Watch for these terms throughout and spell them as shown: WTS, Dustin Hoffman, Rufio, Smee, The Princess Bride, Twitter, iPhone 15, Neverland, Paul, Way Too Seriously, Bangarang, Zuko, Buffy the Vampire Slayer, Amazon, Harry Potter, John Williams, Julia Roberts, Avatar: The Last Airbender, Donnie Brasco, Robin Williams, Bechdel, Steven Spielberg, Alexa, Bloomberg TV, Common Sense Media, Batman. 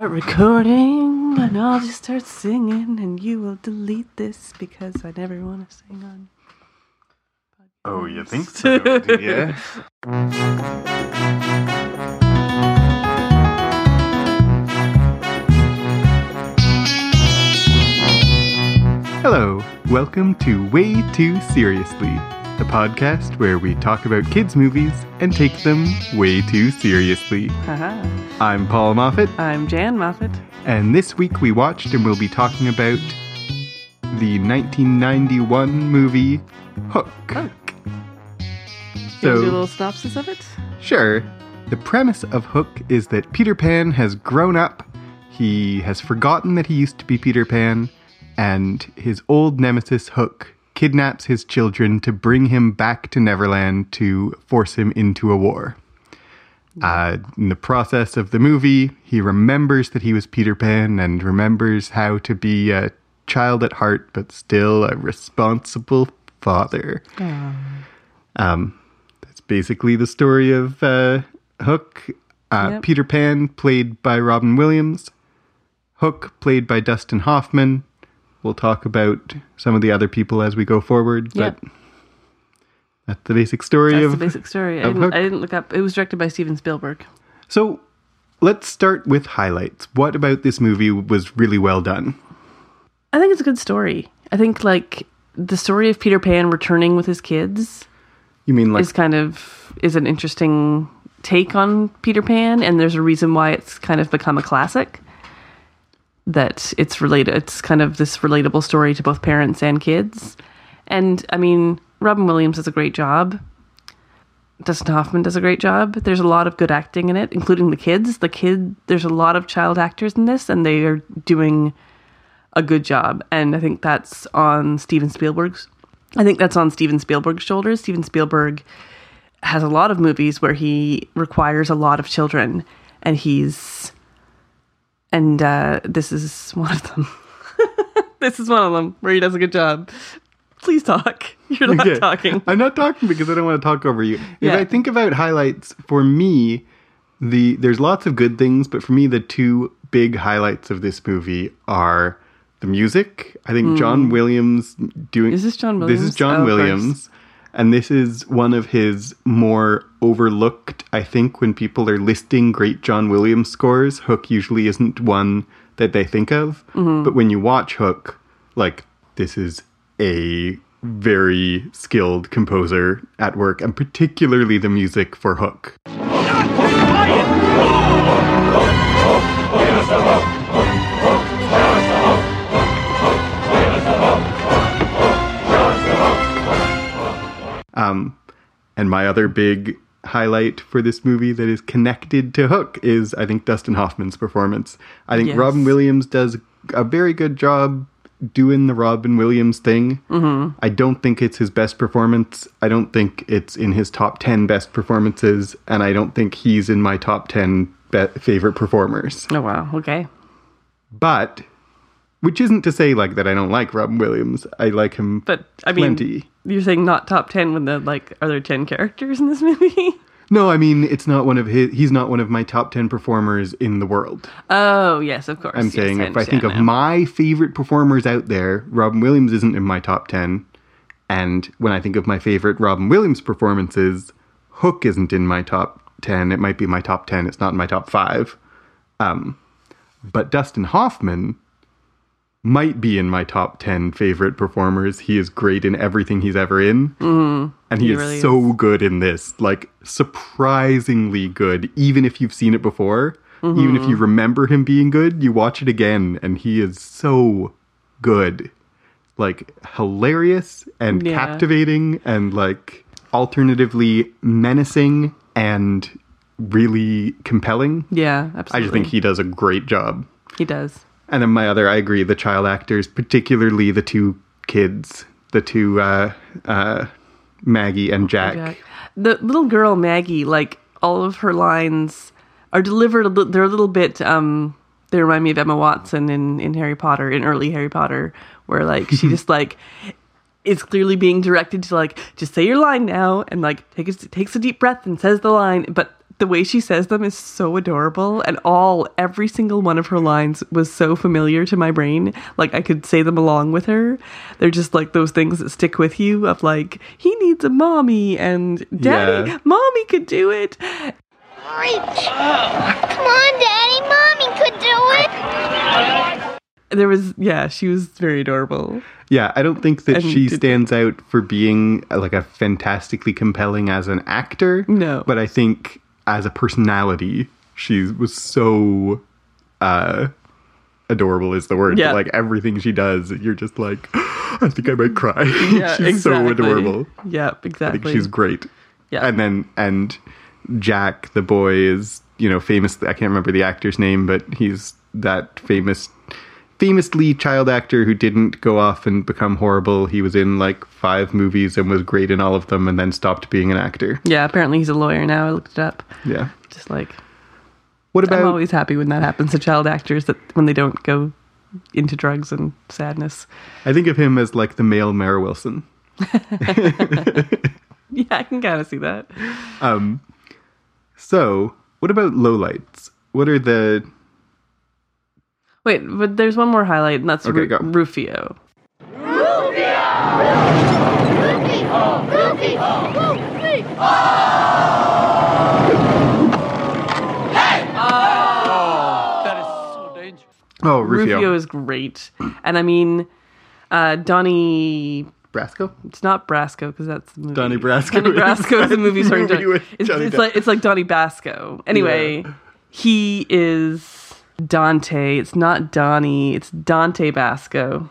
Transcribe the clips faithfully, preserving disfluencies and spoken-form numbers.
Recording, and I'll just start singing, and you will delete this because I never want to sing on podcasts. Oh, you think so? Yeah. Hello, welcome to Way Too Seriously, the podcast where we talk about kids' movies and take them way too seriously. Haha. I'm Paul Moffat. I'm Jan Moffat. And this week we watched and we'll be talking about the nineteen ninety-one movie Hook. Hook. So, do a little synopsis of it? Sure. The premise of Hook is that Peter Pan has grown up, he has forgotten that he used to be Peter Pan, and his old nemesis Hook kidnaps his children to bring him back to Neverland to force him into a war. Uh, in the process of the movie, he remembers that he was Peter Pan and remembers how to be a child at heart, but still a responsible father. Oh. Um, that's basically the story of uh, Hook. Uh, yep. Peter Pan, played by Robin Williams. Hook, played by Dustin Hoffman. We'll talk about some of the other people as we go forward, but yep. that's the basic story that's of That's the basic story. I didn't, I didn't look up. It was directed by Steven Spielberg. So let's start with highlights. What about this movie was really well done? I think it's a good story. I think like the story of Peter Pan returning with his kids. You mean like... Is kind of, is an interesting take on Peter Pan, and there's a reason why it's kind of become a classic. That it's related, it's kind of this relatable story to both parents and kids. And I mean, Robin Williams does a great job. Dustin Hoffman does a great job. There's a lot of good acting in it, including the kids. The kid, there's a lot of child actors in this, and they are doing a good job. And I think that's on Steven Spielberg's. I think that's on Steven Spielberg's shoulders. Steven Spielberg has a lot of movies where he requires a lot of children, and he's... And uh, this is one of them. This is one of them where he does a good job. Please talk. You're not okay. talking. I'm not talking because I don't want to talk over you. If yeah. I think about highlights, for me, the there's lots of good things, but for me, the two big highlights of this movie are the music. I think mm. John Williams doing... Is this John Williams? This is John oh, Williams. And this is one of his more overlooked, I think, when people are listing great John Williams scores. Hook usually isn't one that they think of. Mm-hmm. But when you watch Hook, like, this is a very skilled composer at work, and particularly the music for Hook. Um, and my other big highlight for this movie that is connected to Hook is, I think, Dustin Hoffman's performance. I think yes. Robin Williams does a very good job doing the Robin Williams thing. Mm-hmm. I don't think it's his best performance. I don't think it's in his top ten best performances. And I don't think he's in my top ten be- favorite performers. Oh, wow. Okay. But... Which isn't to say, like, that I don't like Robin Williams. I like him but, I plenty. Mean, you're saying not top ten when the, like, are there ten characters in this movie? No, I mean, it's not one of his, he's not one of my top ten performers in the world. Oh, yes, of course. I'm yes, saying I if I think now. of my favorite performers out there, Robin Williams isn't in my top ten. And when I think of my favorite Robin Williams performances, Hook isn't in my top ten. It might be my top ten. It's not in my top five. Um, but Dustin Hoffman... might be in my top ten favorite performers. He is great in everything he's ever in. Mm, and he, he is really so is. good in this. Like, surprisingly good. Even if you've seen it before, mm-hmm. even if you remember him being good, you watch it again. And he is so good. Like, hilarious and yeah. captivating and, like, alternatively menacing and really compelling. Yeah, absolutely. I just think he does a great job. He does. And then my other, I agree, the child actors, particularly the two kids, the two, uh, uh, Maggie and Jack. Jack. The little girl, Maggie, like, all of her lines are delivered, a li- they're a little bit, um, they remind me of Emma Watson in, in Harry Potter, in early Harry Potter, where, like, she just, like, is clearly being directed to, like, just say your line now, and, like, take a, takes a deep breath and says the line, but the way she says them is so adorable, and all every single one of her lines was so familiar to my brain, like I could say them along with her. They're just like those things that stick with you of like, he needs a mommy, and daddy, yeah. mommy could do it. Sorry. Oh. Come on, daddy, mommy could do it. There was, yeah, she was very adorable. Yeah, I don't think that and she stands out for being like a fantastically compelling as an actor. No. But I think as a personality, she was so uh, adorable is the word. Yeah. Like everything she does, you're just like, I think I might cry. Yeah, she's exactly. so adorable. Yeah, exactly. I think she's great. Yeah. And then, and Jack, the boy, is, you know, famous. I can't remember the actor's name, but he's that famous... famously child actor who didn't go off and become horrible. He was in like five movies and was great in all of them and then stopped being an actor. Yeah, apparently he's a lawyer now. I looked it up. Yeah. Just like, what about... I'm always happy when that happens to child actors, that when they don't go into drugs and sadness. I think of him as like the male Mara Wilson. Yeah, I can kind of see that. Um, so, what about lowlights? What are the... Wait, but there's one more highlight, and that's okay, Ru- Rufio. Rufio! Rufio! Rufio! Rufio! Hey! Oh! That is so dangerous. Oh, Rufio. Rufio is great. And I mean, uh, Donnie... Brasco? It's not Brasco, because that's the movie. Donnie Brasco. Donnie Brasco is a movie starring Donnie... It's, it's, like, it's like Donnie Basco. Anyway, yeah. He is... Dante. It's not Donnie. It's Dante Basco.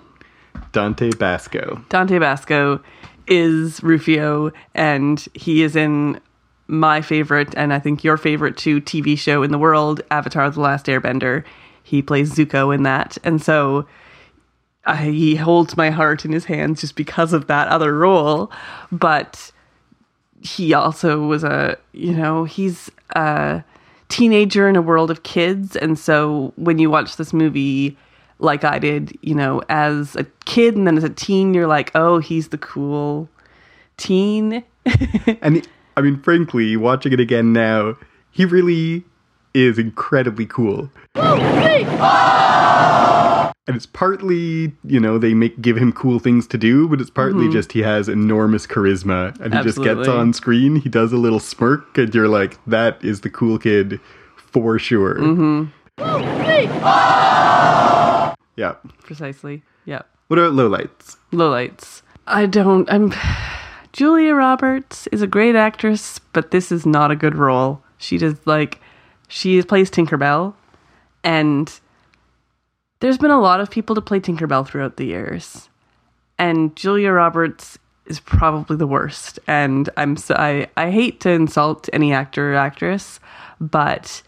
Dante Basco. Dante Basco is Rufio, and he is in my favorite, and I think your favorite too, T V show in the world, Avatar: The Last Airbender. He plays Zuko in that, and so uh, he holds my heart in his hands just because of that other role. But he also was a, you know, he's a teenager in a world of kids, and so when you watch this movie like I did, you know, as a kid and then as a teen, you're like, oh, he's the cool teen. And I mean, frankly, watching it again now, he really is incredibly cool. And it's partly, you know, they make give him cool things to do, but it's partly mm-hmm. just he has enormous charisma. And he Absolutely. just gets on screen, he does a little smirk, and you're like, that is the cool kid for sure. Mm-hmm. Oh, yeah. Precisely. Yeah. What about lowlights? Lowlights. I don't... I'm... Julia Roberts is a great actress, but this is not a good role. She does, like... She plays Tinkerbell, and... There's been a lot of people to play Tinkerbell throughout the years, and Julia Roberts is probably the worst. And I'm so, I, I hate to insult any actor or actress, but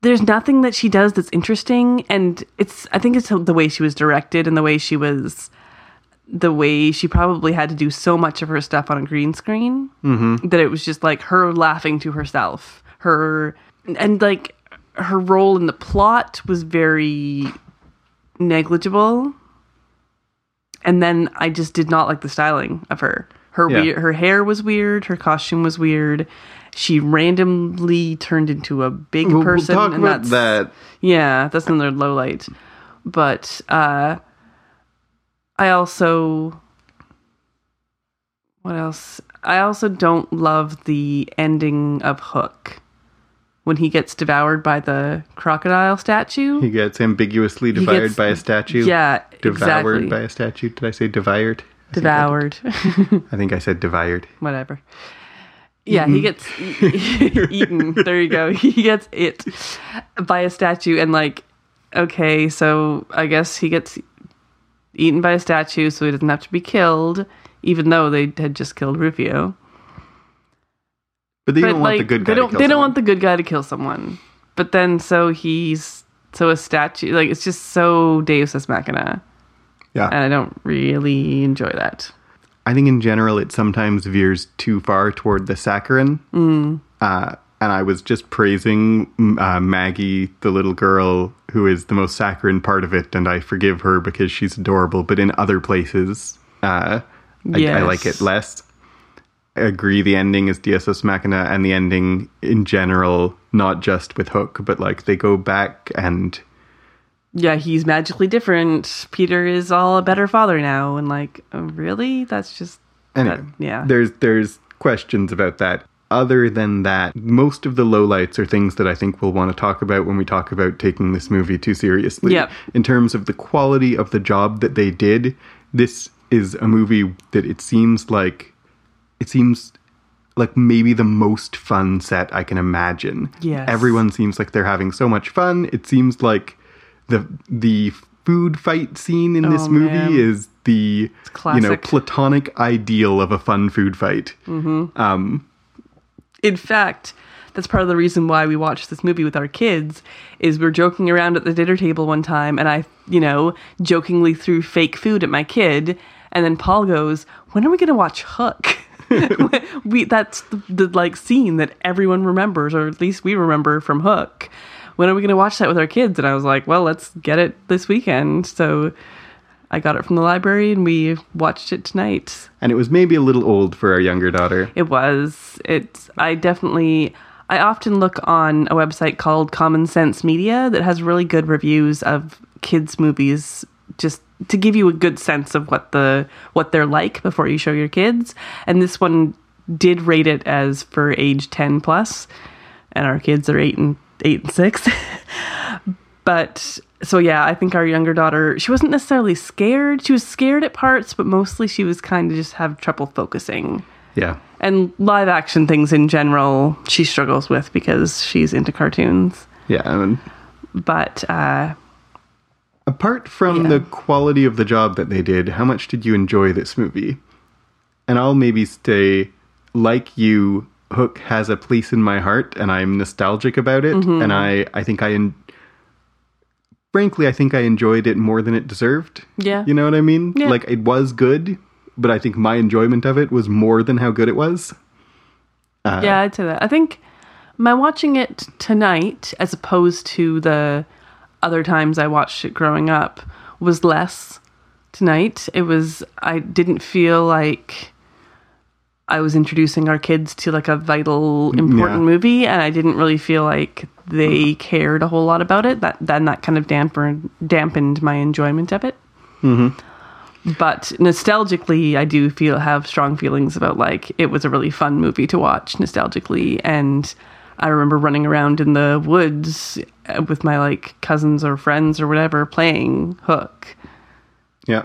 there's nothing that she does that's interesting. And it's I think it's the way she was directed and the way she was, the way she probably had to do so much of her stuff on a green screen mm-hmm. that it was just like her laughing to herself, her and like. Her role in the plot was very negligible. And then I just did not like the styling of her. Her yeah. we- her hair was weird. Her costume was weird. She randomly turned into a big we'll, person. We'll talk and about that's, that. Yeah, that's another low light. But uh, I also... What else? I also don't love the ending of Hook. When he gets devoured by the crocodile statue. He gets ambiguously devoured gets, by a statue. Yeah, Devoured exactly. by a statue. Did I say devoured? I devoured. Think I, I think I said devoured. Whatever. Yeah, mm-hmm. he gets e- eaten. There you go. He gets it by a statue. And like, okay, so I guess he gets eaten by a statue so he doesn't have to be killed, even though they had just killed Rufio. But they but don't like, want the good guy. They don't. To kill they don't someone. want the good guy to kill someone. But then, so he's so a statue. Like it's just so Deus Ex Machina. Yeah, and I don't really enjoy that. I think in general, it sometimes veers too far toward the saccharine. Mm. Uh, and I was just praising uh, Maggie, the little girl, who is the most saccharine part of it, and I forgive her because she's adorable. But in other places, uh, I, yes. I like it less. agree the ending is Deus Ex Machina, and the ending in general, not just with Hook, but like they go back and yeah, he's magically different. Peter is all a better father now, and like, oh, really? That's just anyway, that, yeah. There's there's questions about that. Other than that, most of the lowlights are things that I think we'll want to talk about when we talk about taking this movie too seriously. Yep. In terms of the quality of the job that they did, this is a movie that it seems like, it seems like maybe the most fun set I can imagine. Yes. Everyone seems like they're having so much fun. It seems like the the food fight scene in oh, this movie man. is the, you know, platonic ideal of a fun food fight. Mm-hmm. Um In fact, that's part of the reason why we watched this movie with our kids, is we're joking around at the dinner table one time, and I, you know, jokingly threw fake food at my kid, and then Paul goes, "When are we going to watch Hook?" we That's the, the, like, scene that everyone remembers, or at least we remember from Hook. When are we going to watch that with our kids? And I was like, well, let's get it this weekend, so I got it from the library and we watched it tonight. And it was maybe a little old for our younger daughter. It was. It's, I definitely, I often look on a website called Common Sense Media that has really good reviews of kids' movies, just to give you a good sense of what the, what they're like before you show your kids. And this one did rate it as for age ten plus, and our kids are eight and eight and six. But so, yeah, I think our younger daughter, she wasn't necessarily scared. She was scared at parts, but mostly she was kind of just have trouble focusing. Yeah. And live action things in general, she struggles with because she's into cartoons. Yeah. I mean, but uh, apart from yeah. the quality of the job that they did, how much did you enjoy this movie? And I'll maybe stay like you. Hook has a place in my heart, and I'm nostalgic about it. Mm-hmm. And I, I think I enjoy Frankly, I think I enjoyed it more than it deserved. Yeah. You know what I mean? Yeah. Like, it was good, but I think my enjoyment of it was more than how good it was. Uh, yeah, I'd say that. I think my watching it tonight, as opposed to the other times I watched it growing up, was less tonight. It was, I didn't feel like I was introducing our kids to, like, a vital, important yeah. movie, and I didn't really feel like they cared a whole lot about it. That then that kind of dampened dampened my enjoyment of it. Mm-hmm. But nostalgically, I do feel have strong feelings about, like, it was a really fun movie to watch nostalgically, and I remember running around in the woods with my, like, cousins or friends or whatever playing Hook. Yeah.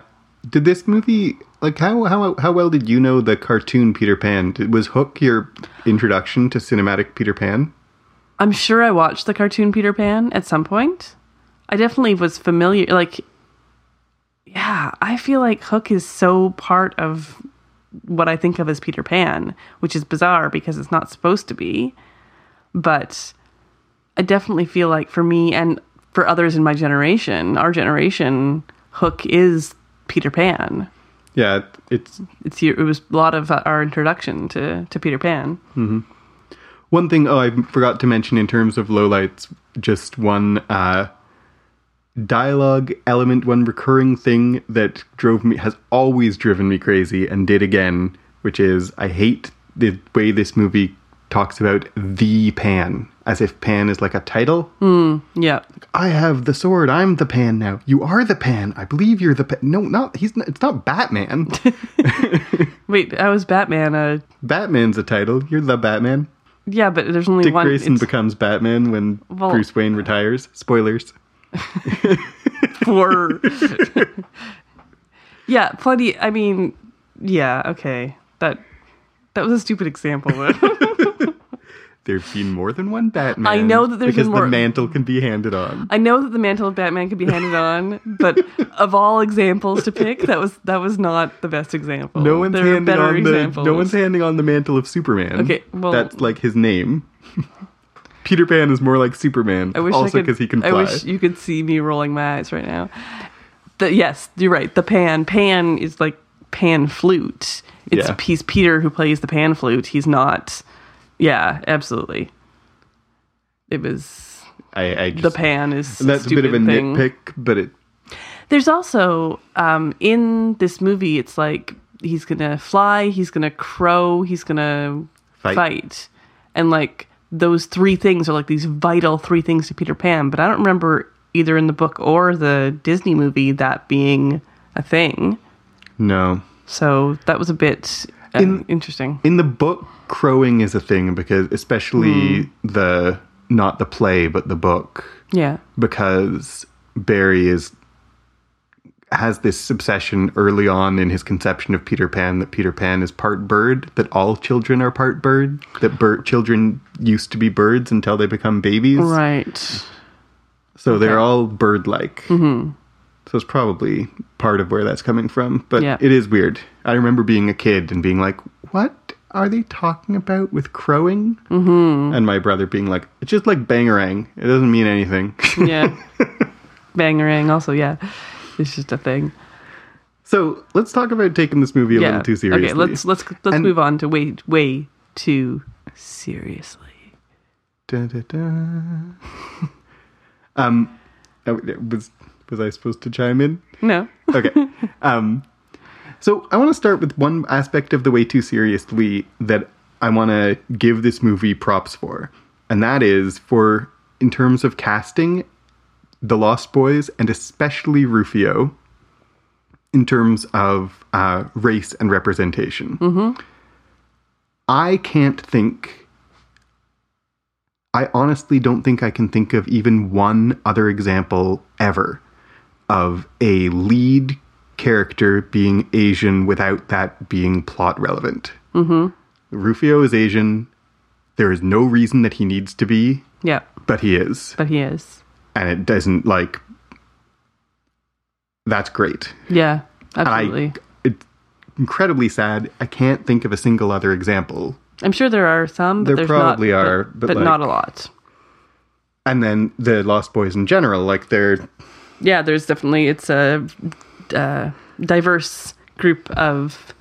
Did this movie, like, how how how well did you know the cartoon Peter Pan? Was Hook your introduction to cinematic Peter Pan? I'm sure I watched the cartoon Peter Pan at some point. I definitely was familiar. Like, yeah, I feel like Hook is so part of what I think of as Peter Pan, which is bizarre because it's not supposed to be. But I definitely feel like for me and for others in my generation, our generation, Hook is Peter Pan. Yeah, it's... it's it was a lot of our introduction to, to Peter Pan. Mm-hmm. One thing, oh, I forgot to mention in terms of lowlights, just one uh, dialogue element, one recurring thing that drove me, has always driven me crazy and did again, which is I hate the way this movie talks about the Pan, as if Pan is like a title. Mm, yeah. I have the sword, I'm the Pan now. You are the Pan, I believe you're the Pan. No, not, he's not, it's not Batman. Wait, how is Batman a... Batman's a title, you're the Batman. Yeah, but there's only Dick one... Dick Grayson it's... becomes Batman when well, Bruce Wayne retires. Spoilers. For... yeah, plenty... I mean, yeah, okay. That that was a stupid example, though. There's been more than one Batman. I know that there's been more... Because the mantle can be handed on. I know that the mantle of Batman can be handed on, but of all examples to pick, that was that was not the best example. No one's, there are better examples. The, no one's handing on the mantle of Superman. Okay, well... That's like his name. Peter Pan is more like Superman, I wish also because he can fly. I wish you could see me rolling my eyes right now. The, yes, you're right. The Pan. Pan is like Pan flute. It's yeah. He's Peter who plays the Pan flute. He's not... Yeah, absolutely. It was I, I just, the Pan is that's a, a bit of a thing. nitpick, but it. There's also um, in this movie, it's like he's gonna fly, he's gonna crow, he's gonna fight. fight. And like those three things are like these vital three things to Peter Pan, but I don't remember either in the book or the Disney movie that being a thing. No. So that was a bit uh, in, interesting. In the book, crowing is a thing because especially mm. the not the play but the book. Yeah. Because Barry is has this obsession early on in his conception of Peter Pan that Peter Pan is part bird, that all children are part bird, that bird children used to be birds until they become babies. Right. So okay. They're all bird-like. Mm-hmm. So it's probably part of where that's coming from. But yeah. It is weird. I remember being a kid and being like, what are they talking about with crowing? Mm-hmm. And my brother being like, it's just like bangarang. It doesn't mean anything. Yeah. Bangarang also, yeah. It's just a thing. So let's talk about taking this movie a yeah. little too seriously. Okay, let's let's let's and move on to way way too seriously. Da, da, da. um, was was I supposed to chime in? No. Okay. Um, so I want to start with one aspect of the Way Too Seriously that I want to give this movie props for, and that is for in terms of casting. The Lost Boys, and especially Rufio, in terms of uh, race and representation. Mm-hmm. I can't think... I honestly don't think I can think of even one other example ever of a lead character being Asian without that being plot relevant. Mm-hmm. Rufio is Asian. There is no reason that he needs to be. Yeah. But he is. But he is. And it doesn't, like, that's great. Yeah, absolutely. I, it's incredibly sad. I can't think of a single other example. I'm sure there are some, but there probably not, are, but, but, but like, not a lot. And then the Lost Boys in general, like they're... Yeah, there's definitely, it's a, a diverse group of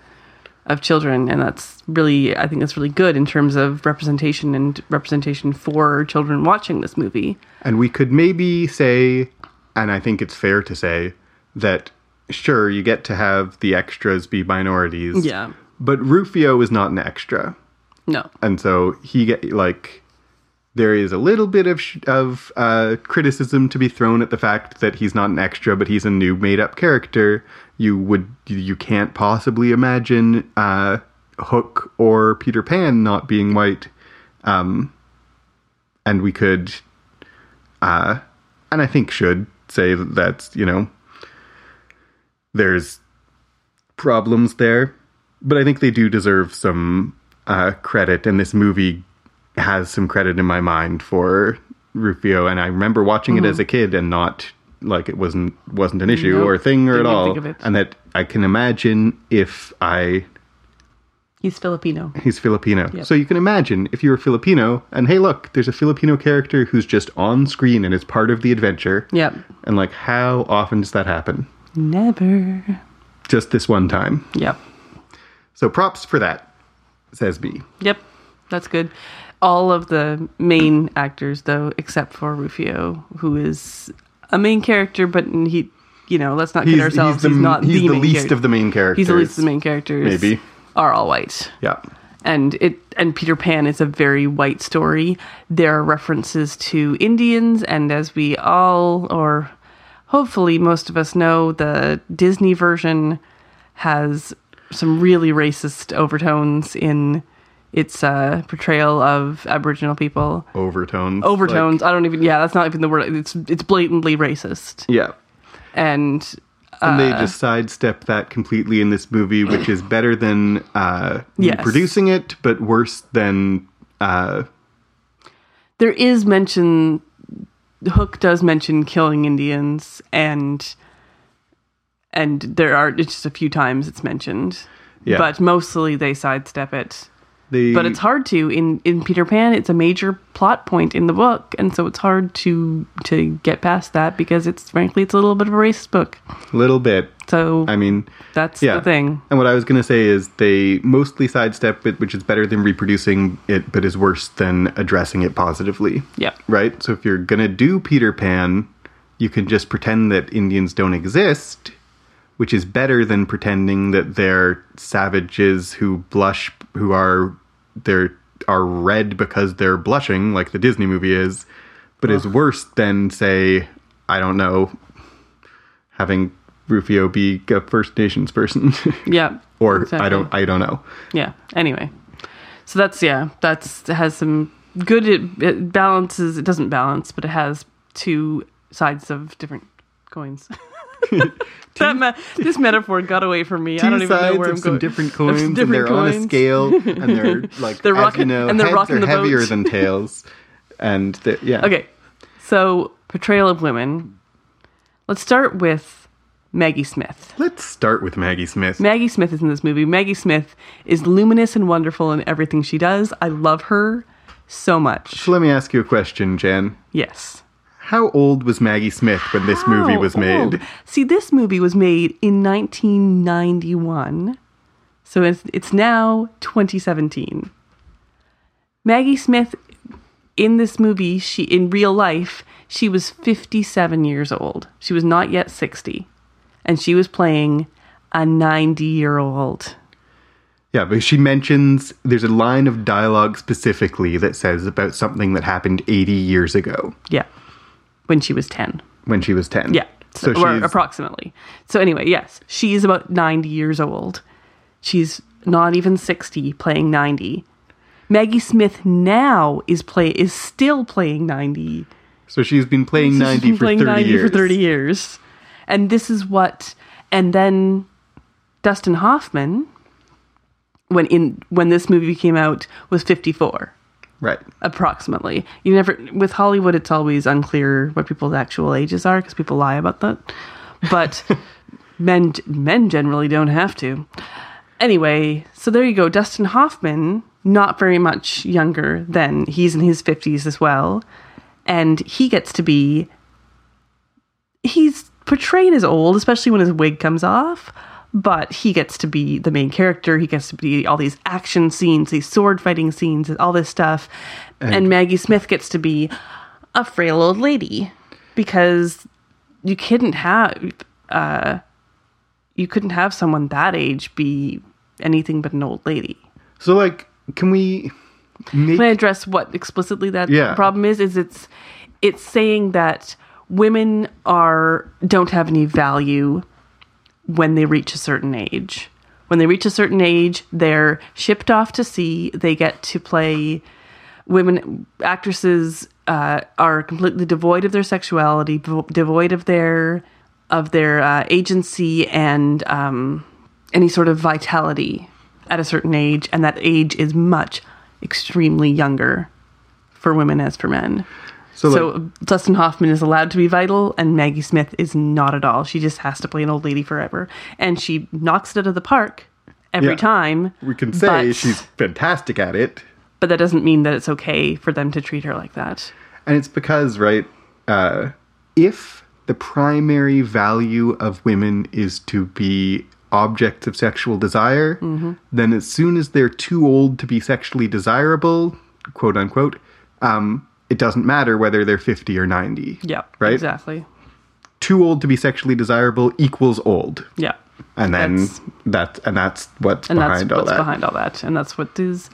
of children, and that's really, I think that's really good in terms of representation and representation for children watching this movie. And we could maybe say, and I think it's fair to say, that sure, you get to have the extras be minorities. Yeah. But Rufio is not an extra. No. And so he get like, there is a little bit of, sh- of uh, criticism to be thrown at the fact that he's not an extra, but he's a new made-up character. You would, you can't possibly imagine uh, Hook or Peter Pan not being white, um, and we could, uh, and I think should say that that's, you know, there's problems there, but I think they do deserve some uh, credit, and this movie has some credit in my mind for Rufio, and I remember watching mm-hmm. it as a kid and not. Like it wasn't wasn't an issue nope. or a thing or Didn't at all, and that I can imagine if I he's Filipino, he's Filipino. Yep. So you can imagine if you're a Filipino, and hey, look, there's a Filipino character who's just on screen and is part of the adventure. Yep. And like, how often does that happen? Never. Just this one time. Yep. So props for that, says me. Yep, that's good. All of the main actors, though, except for Rufio, who is. A main character, but he, you know, let's not kid he's, ourselves. He's, the, he's not he's the, the main least character. Of the main characters. He's the least of the main characters. Maybe are all white. Yeah, and it and Peter Pan is a very white story. There are references to Indians, and as we all, or hopefully most of us know, the Disney version has some really racist overtones in. It's a portrayal of Aboriginal people. Overtones. Overtones. Like, I don't even... Yeah, that's not even the word. It's it's blatantly racist. Yeah. And... Uh, and they just sidestep that completely in this movie, which is better than uh, yes. reproducing it, but worse than... Uh, there is mention... Hook does mention killing Indians, and... And there are... It's just a few times it's mentioned. Yeah. But mostly they sidestep it. They, but it's hard to in, in Peter Pan. It's a major plot point in the book, and so it's hard to to get past that because it's frankly it's a little bit of a racist book. A little bit. So I mean, that's yeah. the thing. And what I was going to say is they mostly sidestep it, which is better than reproducing it, but is worse than addressing it positively. Yeah. Right. So if you're going to do Peter Pan, you can just pretend that Indians don't exist, which is better than pretending that they're savages who blush, who are they're are red because they're blushing, like the Disney movie is, but oh. is worse than, say, I don't know, having Rufio be a First Nations person. Yeah. Or exactly. I don't, I don't know. Yeah. Anyway, so that's, yeah, that's, it has some good, it, it balances, it doesn't balance, but it has two sides of different coins. two, that ma- this metaphor got away from me. I don't even know where I'm going. Two sides of some different coins, some different and they're coins. on a scale, and they're like, they're rocking, you know, and they're heads are the heavier boat. than tails. And, yeah. Okay. So, portrayal of women. Let's start with Maggie Smith. Let's start with Maggie Smith. Maggie Smith is in this movie. Maggie Smith is luminous and wonderful in everything she does. I love her so much. So let me ask you a question, Jan. Yes. How old was Maggie Smith when this How movie was old? made? See, this movie was made in nineteen ninety-one. So it's, it's now twenty seventeen. Maggie Smith, in this movie, she in real life, she was fifty-seven years old. She was not yet sixty. And she was playing a ninety-year-old. Yeah, but she mentions there's a line of dialogue specifically that says about something that happened eighty years ago. Yeah, when she was ten. When she was ten. Yeah, so or she's, approximately. So anyway, yes, she's about ninety years old. She's not even sixty, playing ninety. Maggie Smith now is play is still playing ninety. So she's been playing so ninety, been playing for, thirty ninety years. for thirty years. And this is what, and then Dustin Hoffman, when in when this movie came out, was fifty-four, right? Approximately. You never with Hollywood, it's always unclear what people's actual ages are because people lie about that. But men men generally don't have to. Anyway, so there you go. Dustin Hoffman, not very much younger than he's in his fifties as well, and he gets to be. He's. Portrayed as old, especially when his wig comes off, but he gets to be the main character. He gets to be all these action scenes, these sword fighting scenes, all this stuff. And, and Maggie Smith gets to be a frail old lady because you couldn't have uh, you couldn't have someone that age be anything but an old lady. So, like, can we make... can I address what explicitly that yeah. problem is? Is it's it's saying that. Women are don't have any value when they reach a certain age. When they reach a certain age, they're shipped off to sea. They get to play women. Actresses uh, are completely devoid of their sexuality, devoid of their of their uh, agency and um, any sort of vitality at a certain age. And that age is much, extremely younger for women as for men. So, so like, Dustin Hoffman is allowed to be vital, and Maggie Smith is not at all. She just has to play an old lady forever. And she knocks it out of the park every yeah, time. We can say but, she's fantastic at it. But that doesn't mean that it's okay for them to treat her like that. And it's because, right, uh, if the primary value of women is to be objects of sexual desire, mm-hmm. then as soon as they're too old to be sexually desirable, quote unquote, um... it doesn't matter whether they're fifty or ninety. Yeah. Right? Exactly. Too old to be sexually desirable equals old. Yeah. And then that's and that's what's and behind that's all what's that. behind all that. And that's what is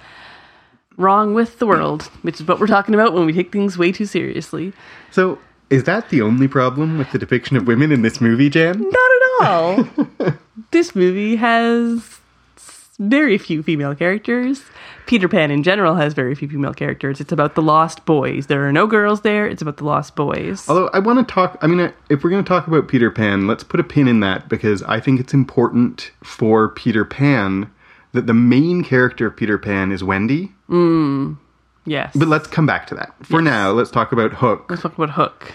wrong with the world, which is what we're talking about when we take things way too seriously. So, is that the only problem with the depiction of women in this movie, Jan? Not at all. This movie has very few female characters. Peter Pan in general has very few female characters. It's about the lost boys. There are no girls there. It's about the lost boys. Although I want to talk, I mean, if we're going to talk about Peter Pan, let's put a pin in that because I think it's important for Peter Pan that the main character of Peter Pan is Wendy. Mm, yes. But let's come back to that. For yes. now, let's talk about Hook. Let's talk about Hook.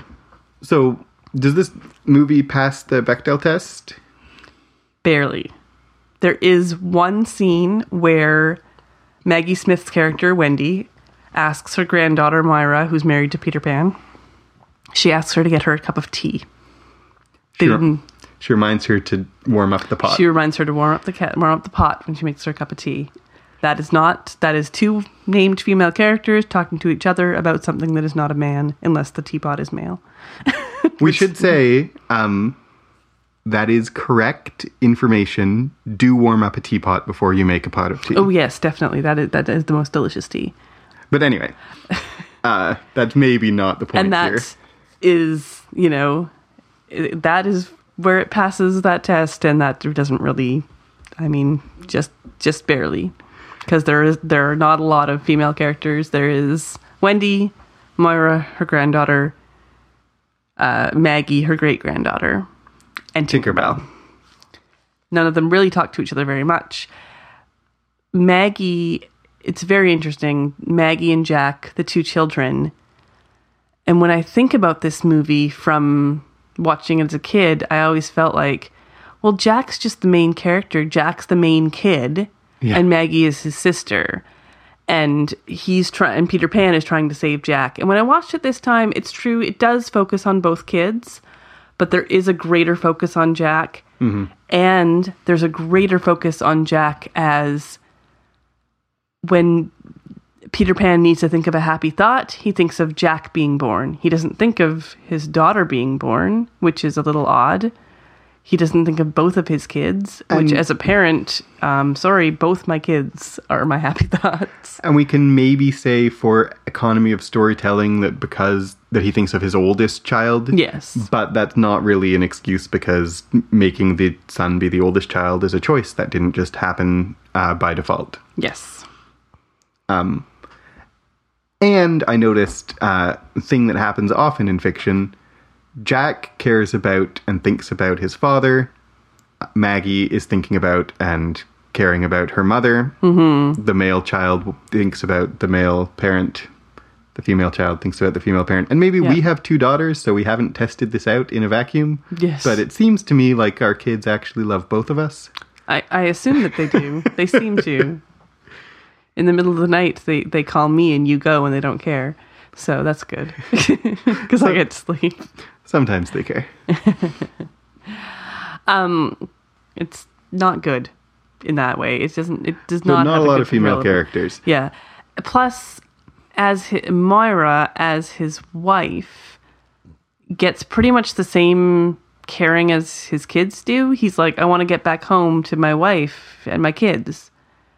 So, does this movie pass the Bechdel test? Barely. There is one scene where Maggie Smith's character, Wendy, asks her granddaughter, Myra, who's married to Peter Pan, she asks her to get her a cup of tea. They she, rem- she reminds her to warm up the pot. She reminds her to warm up the cat, warm up the pot when she makes her a cup of tea. That is not, that is two named female characters talking to each other about something that is not a man, unless the teapot is male. We should say um, That is correct information. Do warm up a teapot before you make a pot of tea. Oh, yes, definitely. That is, that is the most delicious tea. But anyway, uh, that's maybe not the point and that here. Is, you know, that is where it passes that test, and that doesn't really, I mean, just just barely. Because there is there are not a lot of female characters. There is Wendy, Moira, her granddaughter, uh, Maggie, her great-granddaughter, and Tinkerbell. None of them really talk to each other very much. Maggie, it's very interesting. Maggie and Jack, the two children. And when I think about this movie from watching it as a kid, I always felt like, well, Jack's just the main character. Jack's the main kid. Yeah. And Maggie is his sister. And he's trying, and Peter Pan is trying to save Jack. And when I watched it this time, it's true. It does focus on both kids. But there is a greater focus on Jack, mm-hmm. and there's a greater focus on Jack as when Peter Pan needs to think of a happy thought, he thinks of Jack being born. He doesn't think of his daughter being born, which is a little odd. He doesn't think of both of his kids, and which as a parent, um, sorry, both my kids are my happy thoughts. And we can maybe say for economy of storytelling that because that he thinks of his oldest child. Yes. But that's not really an excuse because making the son be the oldest child is a choice that didn't just happen uh, by default. Yes. Um, and I noticed uh, a thing that happens often in fiction. Jack cares about and thinks about his father. Maggie is thinking about and caring about her mother. Mm-hmm. The male child thinks about the male parent. The female child thinks about the female parent. And maybe yeah. we have two daughters, so we haven't tested this out in a vacuum. Yes. But it seems to me like our kids actually love both of us. I, I assume that they do. They seem to. In the middle of the night, they, they call me and you go and they don't care. So that's good. Because I get to sleep. Sometimes they care. um, it's not good in that way. It doesn't. It does not. No, not have a lot of female relevant. Characters. Yeah. Plus, as his, Moira, as his wife, gets pretty much the same caring as his kids do. He's like, I want to get back home to my wife and my kids.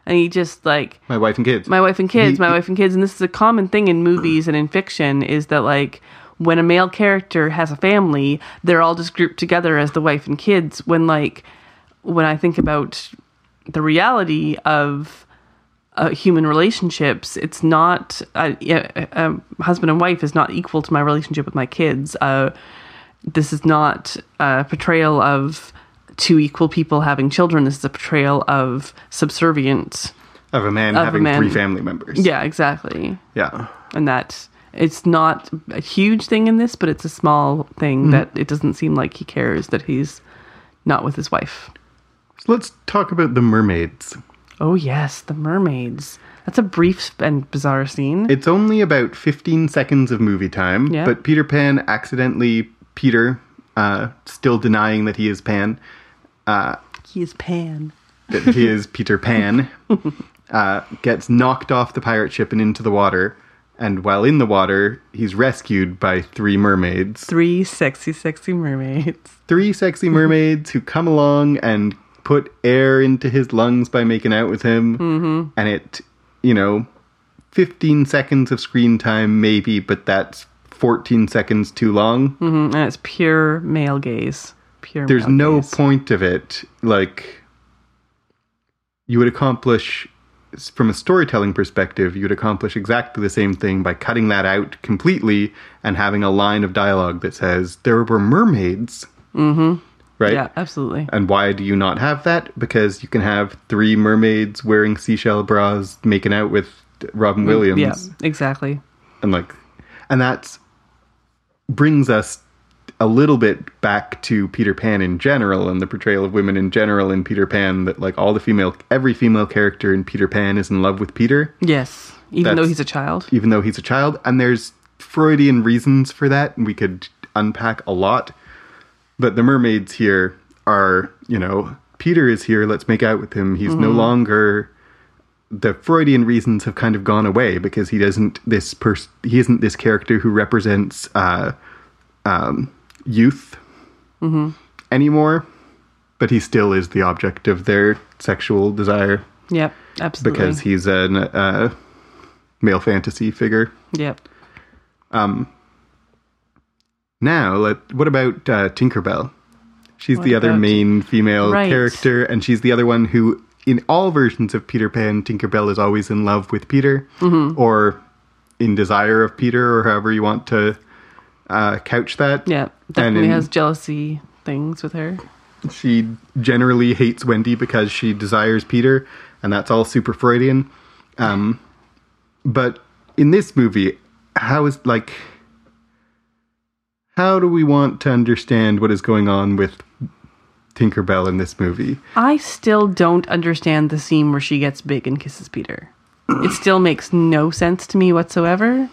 And he just like my wife and kids. My wife and kids. He, my he, wife and kids. And this is a common thing in movies and in fiction is that like. When a male character has a family, they're all just grouped together as the wife and kids. When, like, when I think about the reality of uh, human relationships, it's not uh, a, a husband and wife is not equal to my relationship with my kids. Uh, this is not a portrayal of two equal people having children. This is a portrayal of subservience of a man of having a man. Three family members. Yeah, exactly. Yeah, and that. It's not a huge thing in this, but it's a small thing mm-hmm. that it doesn't seem like he cares that he's not with his wife. So let's talk about the mermaids. Oh, yes, the mermaids. That's a brief and bizarre scene. It's only about fifteen seconds of movie time, yeah. but Peter Pan accidentally, Peter, uh, still denying that he is Pan. Uh, he is Pan. That he is Peter Pan, uh, gets knocked off the pirate ship and into the water. And while in the water, he's rescued by three mermaids. Three sexy, sexy mermaids. Three sexy mermaids who come along and put air into his lungs by making out with him. Mm-hmm. And it, you know, fifteen seconds of screen time maybe, but that's fourteen seconds too long. Mm-hmm. And it's pure male gaze. Pure There's male no gaze. Point of it. Like, you would accomplish... From a storytelling perspective, you'd accomplish exactly the same thing by cutting that out completely and having a line of dialogue that says, there were mermaids. Mm-hmm. Right? Yeah, absolutely. And why do you not have that? Because you can have three mermaids wearing seashell bras making out with Robin Williams. Yeah, exactly. And like, and that brings us a little bit back to Peter Pan in general and the portrayal of women in general in Peter Pan, that like all the female, every female character in Peter Pan is in love with Peter. Yes. Even That's, though he's a child. Even though he's a child. And there's Freudian reasons for that. And we could unpack a lot, but the mermaids here are, you know, Peter is here. Let's make out with him. He's mm-hmm. no longer the Freudian reasons have kind of gone away because he doesn't this person, he isn't this character who represents, uh, um, youth mm-hmm. anymore. but he still is the object of their sexual desire. Yep, absolutely. Because he's an uh, male fantasy figure. Yep. Um. Now, let, what about uh, Tinkerbell? She's what the other main female right. character, and she's the other one who, in all versions of Peter Pan, Tinkerbell is always in love with Peter, mm-hmm. or in desire of Peter, or however you want to uh, couch that. Yeah, definitely in, has jealousy things with her. She generally hates Wendy because she desires Peter, and that's all super Freudian. Um, but in this movie, how is, like... how do we want to understand what is going on with Tinkerbell in this movie? I still don't understand the scene where she gets big and kisses Peter. It still makes no sense to me whatsoever,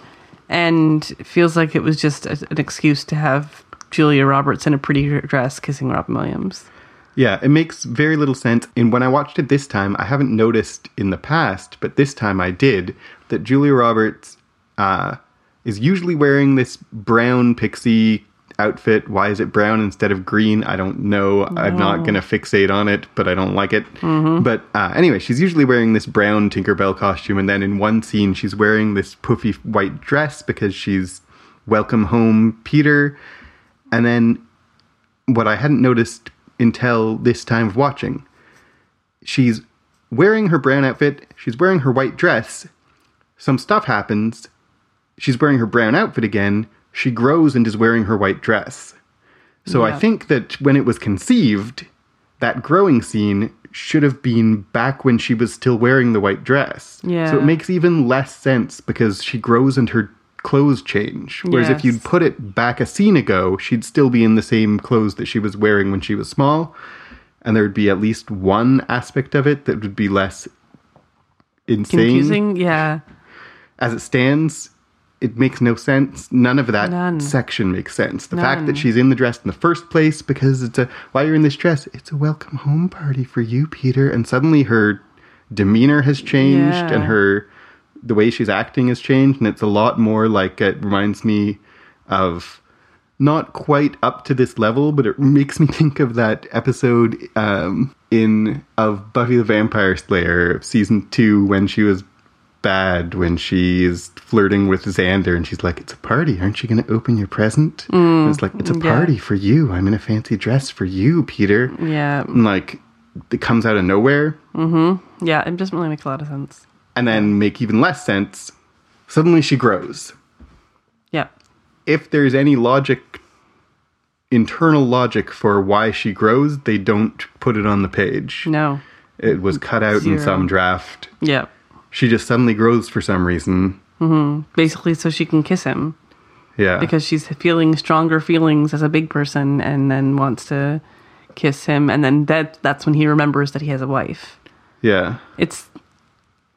and feels like it was just a, an excuse to have Julia Roberts in a pretty dress kissing Robin Williams. Yeah, it makes very little sense. And when I watched it this time, I haven't noticed in the past, but this time I did, that Julia Roberts... uh, is usually wearing this brown pixie outfit. Why is it brown instead of green? I don't know. No. I'm not going to fixate on it, but I don't like it. Mm-hmm. But uh, anyway, she's usually wearing this brown Tinkerbell costume. And then in one scene, she's wearing this puffy white dress because she's welcome home Peter. And then what I hadn't noticed until this time of watching, she's wearing her brown outfit. She's wearing her white dress. Some stuff happens. She's wearing her brown outfit again. She grows and is wearing her white dress. So yeah. I think that when it was conceived, that growing scene should have been back when she was still wearing the white dress. Yeah. So it makes even less sense because she grows and her clothes change. Whereas yes. if you'd put it back a scene ago, she'd still be in the same clothes that she was wearing when she was small. And there would be at least one aspect of it that would be less insane. Confusing, yeah. As it stands... it makes no sense. None of that None. section makes sense. The None. fact that she's in the dress in the first place, because it's a, while you're in this dress, it's a welcome home party for you, Peter. And suddenly her demeanor has changed yeah. and her, the way she's acting has changed. And it's a lot more like, it reminds me of not quite up to this level, but it makes me think of that episode um, in, of Buffy the Vampire Slayer season two, when she was bad when she's flirting with Xander and she's like, it's a party, aren't you going to open your present? Mm, and it's like, it's a party yeah. for you, I'm in a fancy dress for you, Peter. Yeah. And like, it comes out of nowhere. Mm-hmm. Yeah, it doesn't really make a lot of sense. And then make even less sense, suddenly she grows. Yeah. If there's any logic, internal logic for why she grows, they don't put it on the page. No. It was cut out Zero. in some draft. Yeah. She just suddenly grows for some reason. Mm-hmm. Basically so she can kiss him. Yeah. Because she's feeling stronger feelings as a big person and then wants to kiss him. And then that that's when he remembers that he has a wife. Yeah. It's...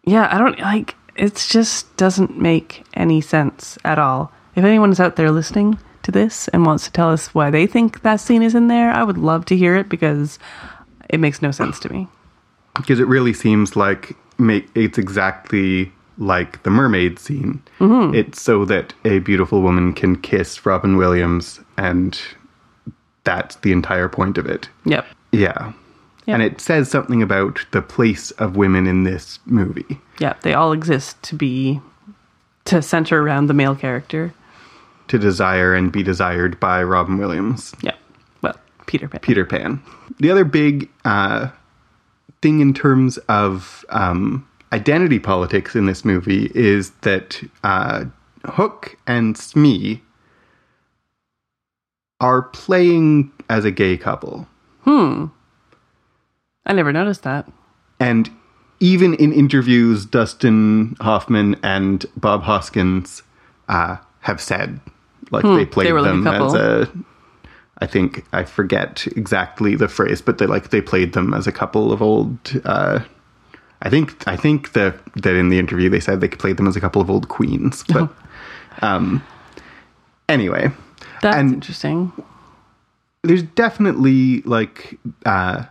yeah, I don't... like, it just doesn't make any sense at all. If anyone is out there listening to this and wants to tell us why they think that scene is in there, I would love to hear it because it makes no sense to me. Because it really seems like... Make, it's exactly like the mermaid scene. Mm-hmm. It's so that a beautiful woman can kiss Robin Williams, and that's the entire point of it. Yep. Yeah. Yep. And it says something about the place of women in this movie. Yeah, they all exist to be, to center around the male character. To desire and be desired by Robin Williams. Yeah. Well, Peter Pan. Peter Pan. The other big... uh thing in terms of um, identity politics in this movie is that uh, Hook and Smee are playing as a gay couple. Hmm. I never noticed that. And even in interviews, Dustin Hoffman and Bob Hoskins uh, have said, like hmm. they played they were them like a couple. as a. I think I forget exactly the phrase, but they like they played them as a couple of old. Uh, I think I think that that in the interview they said they played them as a couple of old queens. But um, anyway, that's and interesting. There's definitely like uh,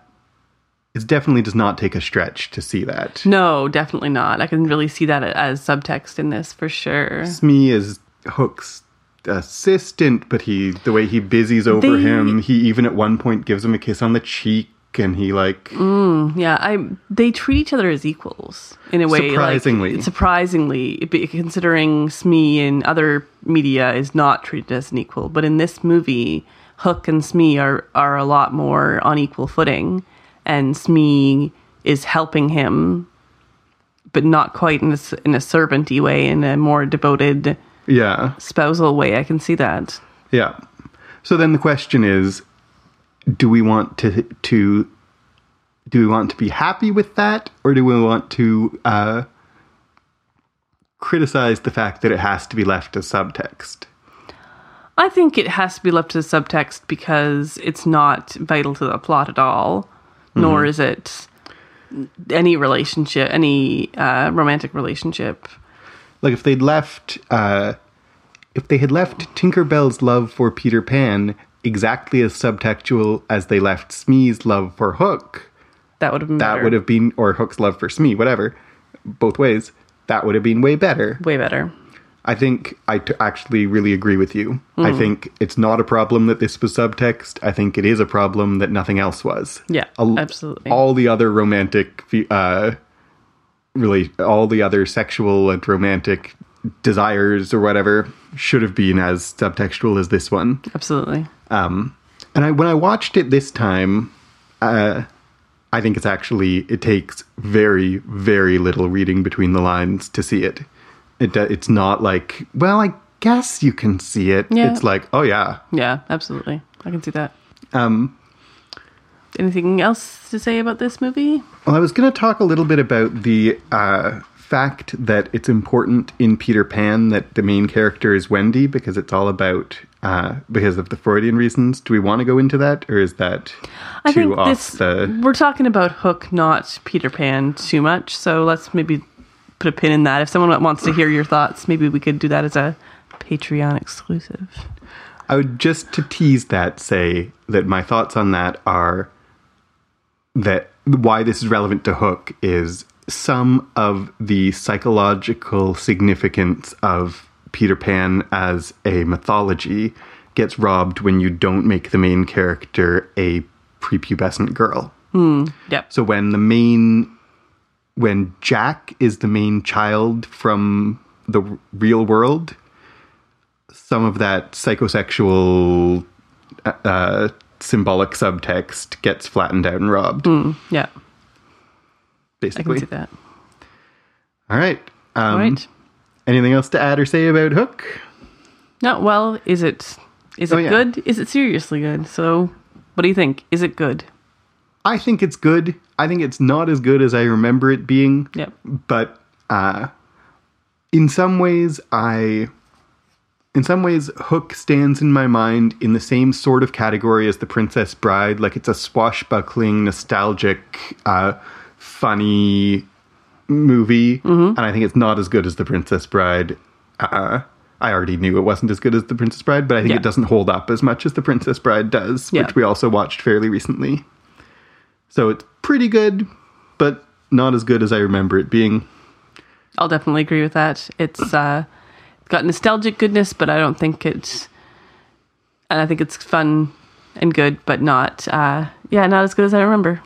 it definitely does not take a stretch to see that. No, definitely not. I can really see that as subtext in this for sure. Smee is Hook's assistant, but he the way he busies over they, him, he even at one point gives him a kiss on the cheek and he like mm, yeah I they treat each other as equals in a way, surprisingly like, surprisingly considering S M E and other media is not treated as an equal, but in this movie Hook and S M E are are a lot more on equal footing, and S M E is helping him but not quite in a, in a servant-y way, in a more devoted yeah spousal way. I can see that. Yeah. So then the question is, do we want to to do we want to be happy with that, or do we want to uh, criticize the fact that it has to be left as subtext? I think it has to be left as subtext because it's not vital to the plot at all, mm-hmm. nor is it any relationship, any uh, romantic relationship. Like if they'd left, uh, if they had left Tinkerbell's love for Peter Pan exactly as subtextual as they left S M E's love for Hook, that would have been that better. would have been or Hook's love for S M E, whatever, both ways, that would have been way better. Way better. I think I t- actually really agree with you. Mm. I think it's not a problem that this was subtext. I think it is a problem that nothing else was. Yeah, a- absolutely. All the other romantic, uh, really, all the other sexual and romantic desires or whatever should have been as subtextual as this one. Absolutely. Um, and I, when I watched it this time, uh, I think it's actually, it takes very, very little reading between the lines to see it. It It's not like, well, I guess you can see it. Yeah. It's like, oh, yeah. Yeah, absolutely. I can see that. Um, Anything else to say about this movie? Well, I was going to talk a little bit about the uh, fact that it's important in Peter Pan that the main character is Wendy, because it's all about, uh, because of the Freudian reasons. Do we want to go into that, or is that I too think off this, the... We're talking about Hook, not Peter Pan too much, so let's maybe put a pin in that. If someone wants to hear your thoughts, maybe we could do that as a Patreon exclusive. I would just, to tease that, say that my thoughts on that are that why this is relevant to Hook is some of the psychological significance of Peter Pan as a mythology gets robbed when you don't make the main character a prepubescent girl. Mm, yep. So when the main... When Jack is the main child from the real world, some of that psychosexual uh, symbolic subtext gets flattened out and robbed. Mm, yeah. Basically. I can see that. All right. Um, All right. Anything else to add or say about Hook? No. Well, is it is it oh, yeah. good? Is it seriously good? So what do you think? Is it good? I think it's good. I think it's not as good as I remember it being. Yep. But uh, in some ways, I, in some ways, Hook stands in my mind in the same sort of category as The Princess Bride. Like, it's a swashbuckling, nostalgic, uh, funny movie, mm-hmm. and I think it's not as good as The Princess Bride. Uh, I already knew it wasn't as good as The Princess Bride, but I think yeah. it doesn't hold up as much as The Princess Bride does, yeah. which we also watched fairly recently. So it's pretty good, but not as good as I remember it being. I'll definitely agree with that. It's uh, got nostalgic goodness, but I don't think it's... And I think it's fun and good, but not... Uh, yeah, not as good as I remember.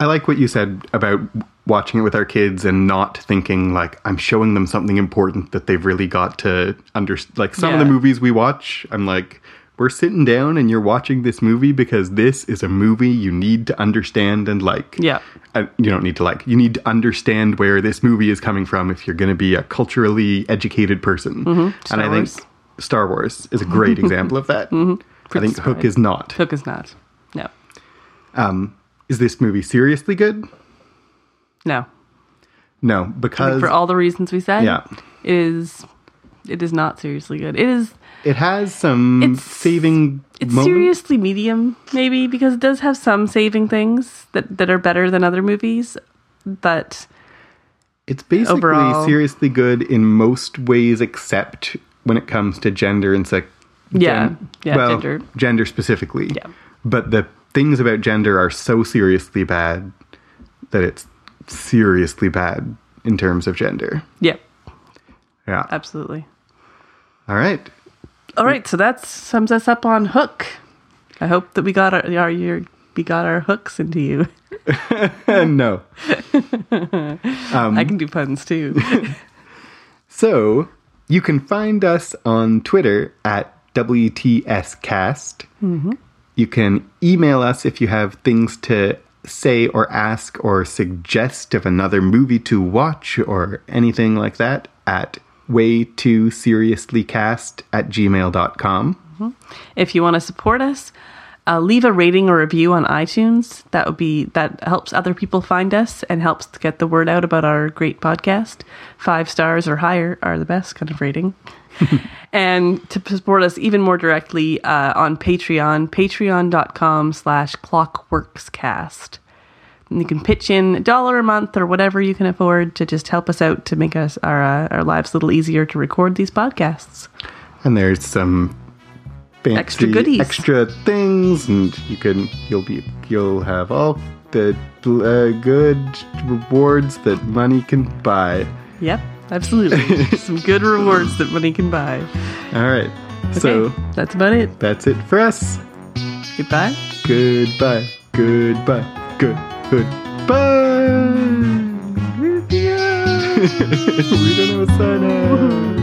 I like what you said about watching it with our kids and not thinking, like, I'm showing them something important that they've really got to understand. Like, some yeah. of the movies we watch, I'm like... We're sitting down and you're watching this movie because this is a movie you need to understand and like. Yeah. Uh, you don't need to like. You need to understand where this movie is coming from if you're going to be a culturally educated person. Mm-hmm. And I think Wars. Star Wars is a great example of that. Mm-hmm. I think Hook is not. Hook is not. No. Um, is this movie seriously good? No. No, because... For all the reasons we said. Yeah. It is... It is not seriously good. It is... It has some it's, saving It's moments. Seriously medium, maybe, because it does have some saving things that, that are better than other movies, but it's basically overall, seriously good in most ways except when it comes to gender and sex. Yeah, gen, yeah well, gender. Gender specifically. Yeah. But the things about gender are so seriously bad that it's seriously bad in terms of gender. Yeah. Yeah. Absolutely. All right. All right. So that sums us up on Hook. I hope that we got our, our your we got our hooks into you. No. um, I can do puns too. So you can find us on Twitter at W T S Cast. Mm-hmm. You can email us if you have things to say or ask or suggest of another movie to watch or anything like that at way too seriously cast at gmail dot com. Mm-hmm. If you want to support us, uh, leave a rating or review on iTunes. That would be that helps other people find us and helps to get the word out about our great podcast. Five stars or higher are the best kind of rating. And to support us even more directly uh, on Patreon, patreon dot com slash clockworkscast. And you can pitch in a dollar a month or whatever you can afford to just help us out to make us our, uh, our lives a little easier to record these podcasts. And there's some fancy extra goodies, extra things, and you can you'll be you'll have all the uh, good rewards that money can buy. Yep. Absolutely. Some good rewards that money can buy. All right. Okay, so that's about it. That's it for us. Goodbye. Goodbye. Goodbye. Good. Goodbye. We don't know what's on.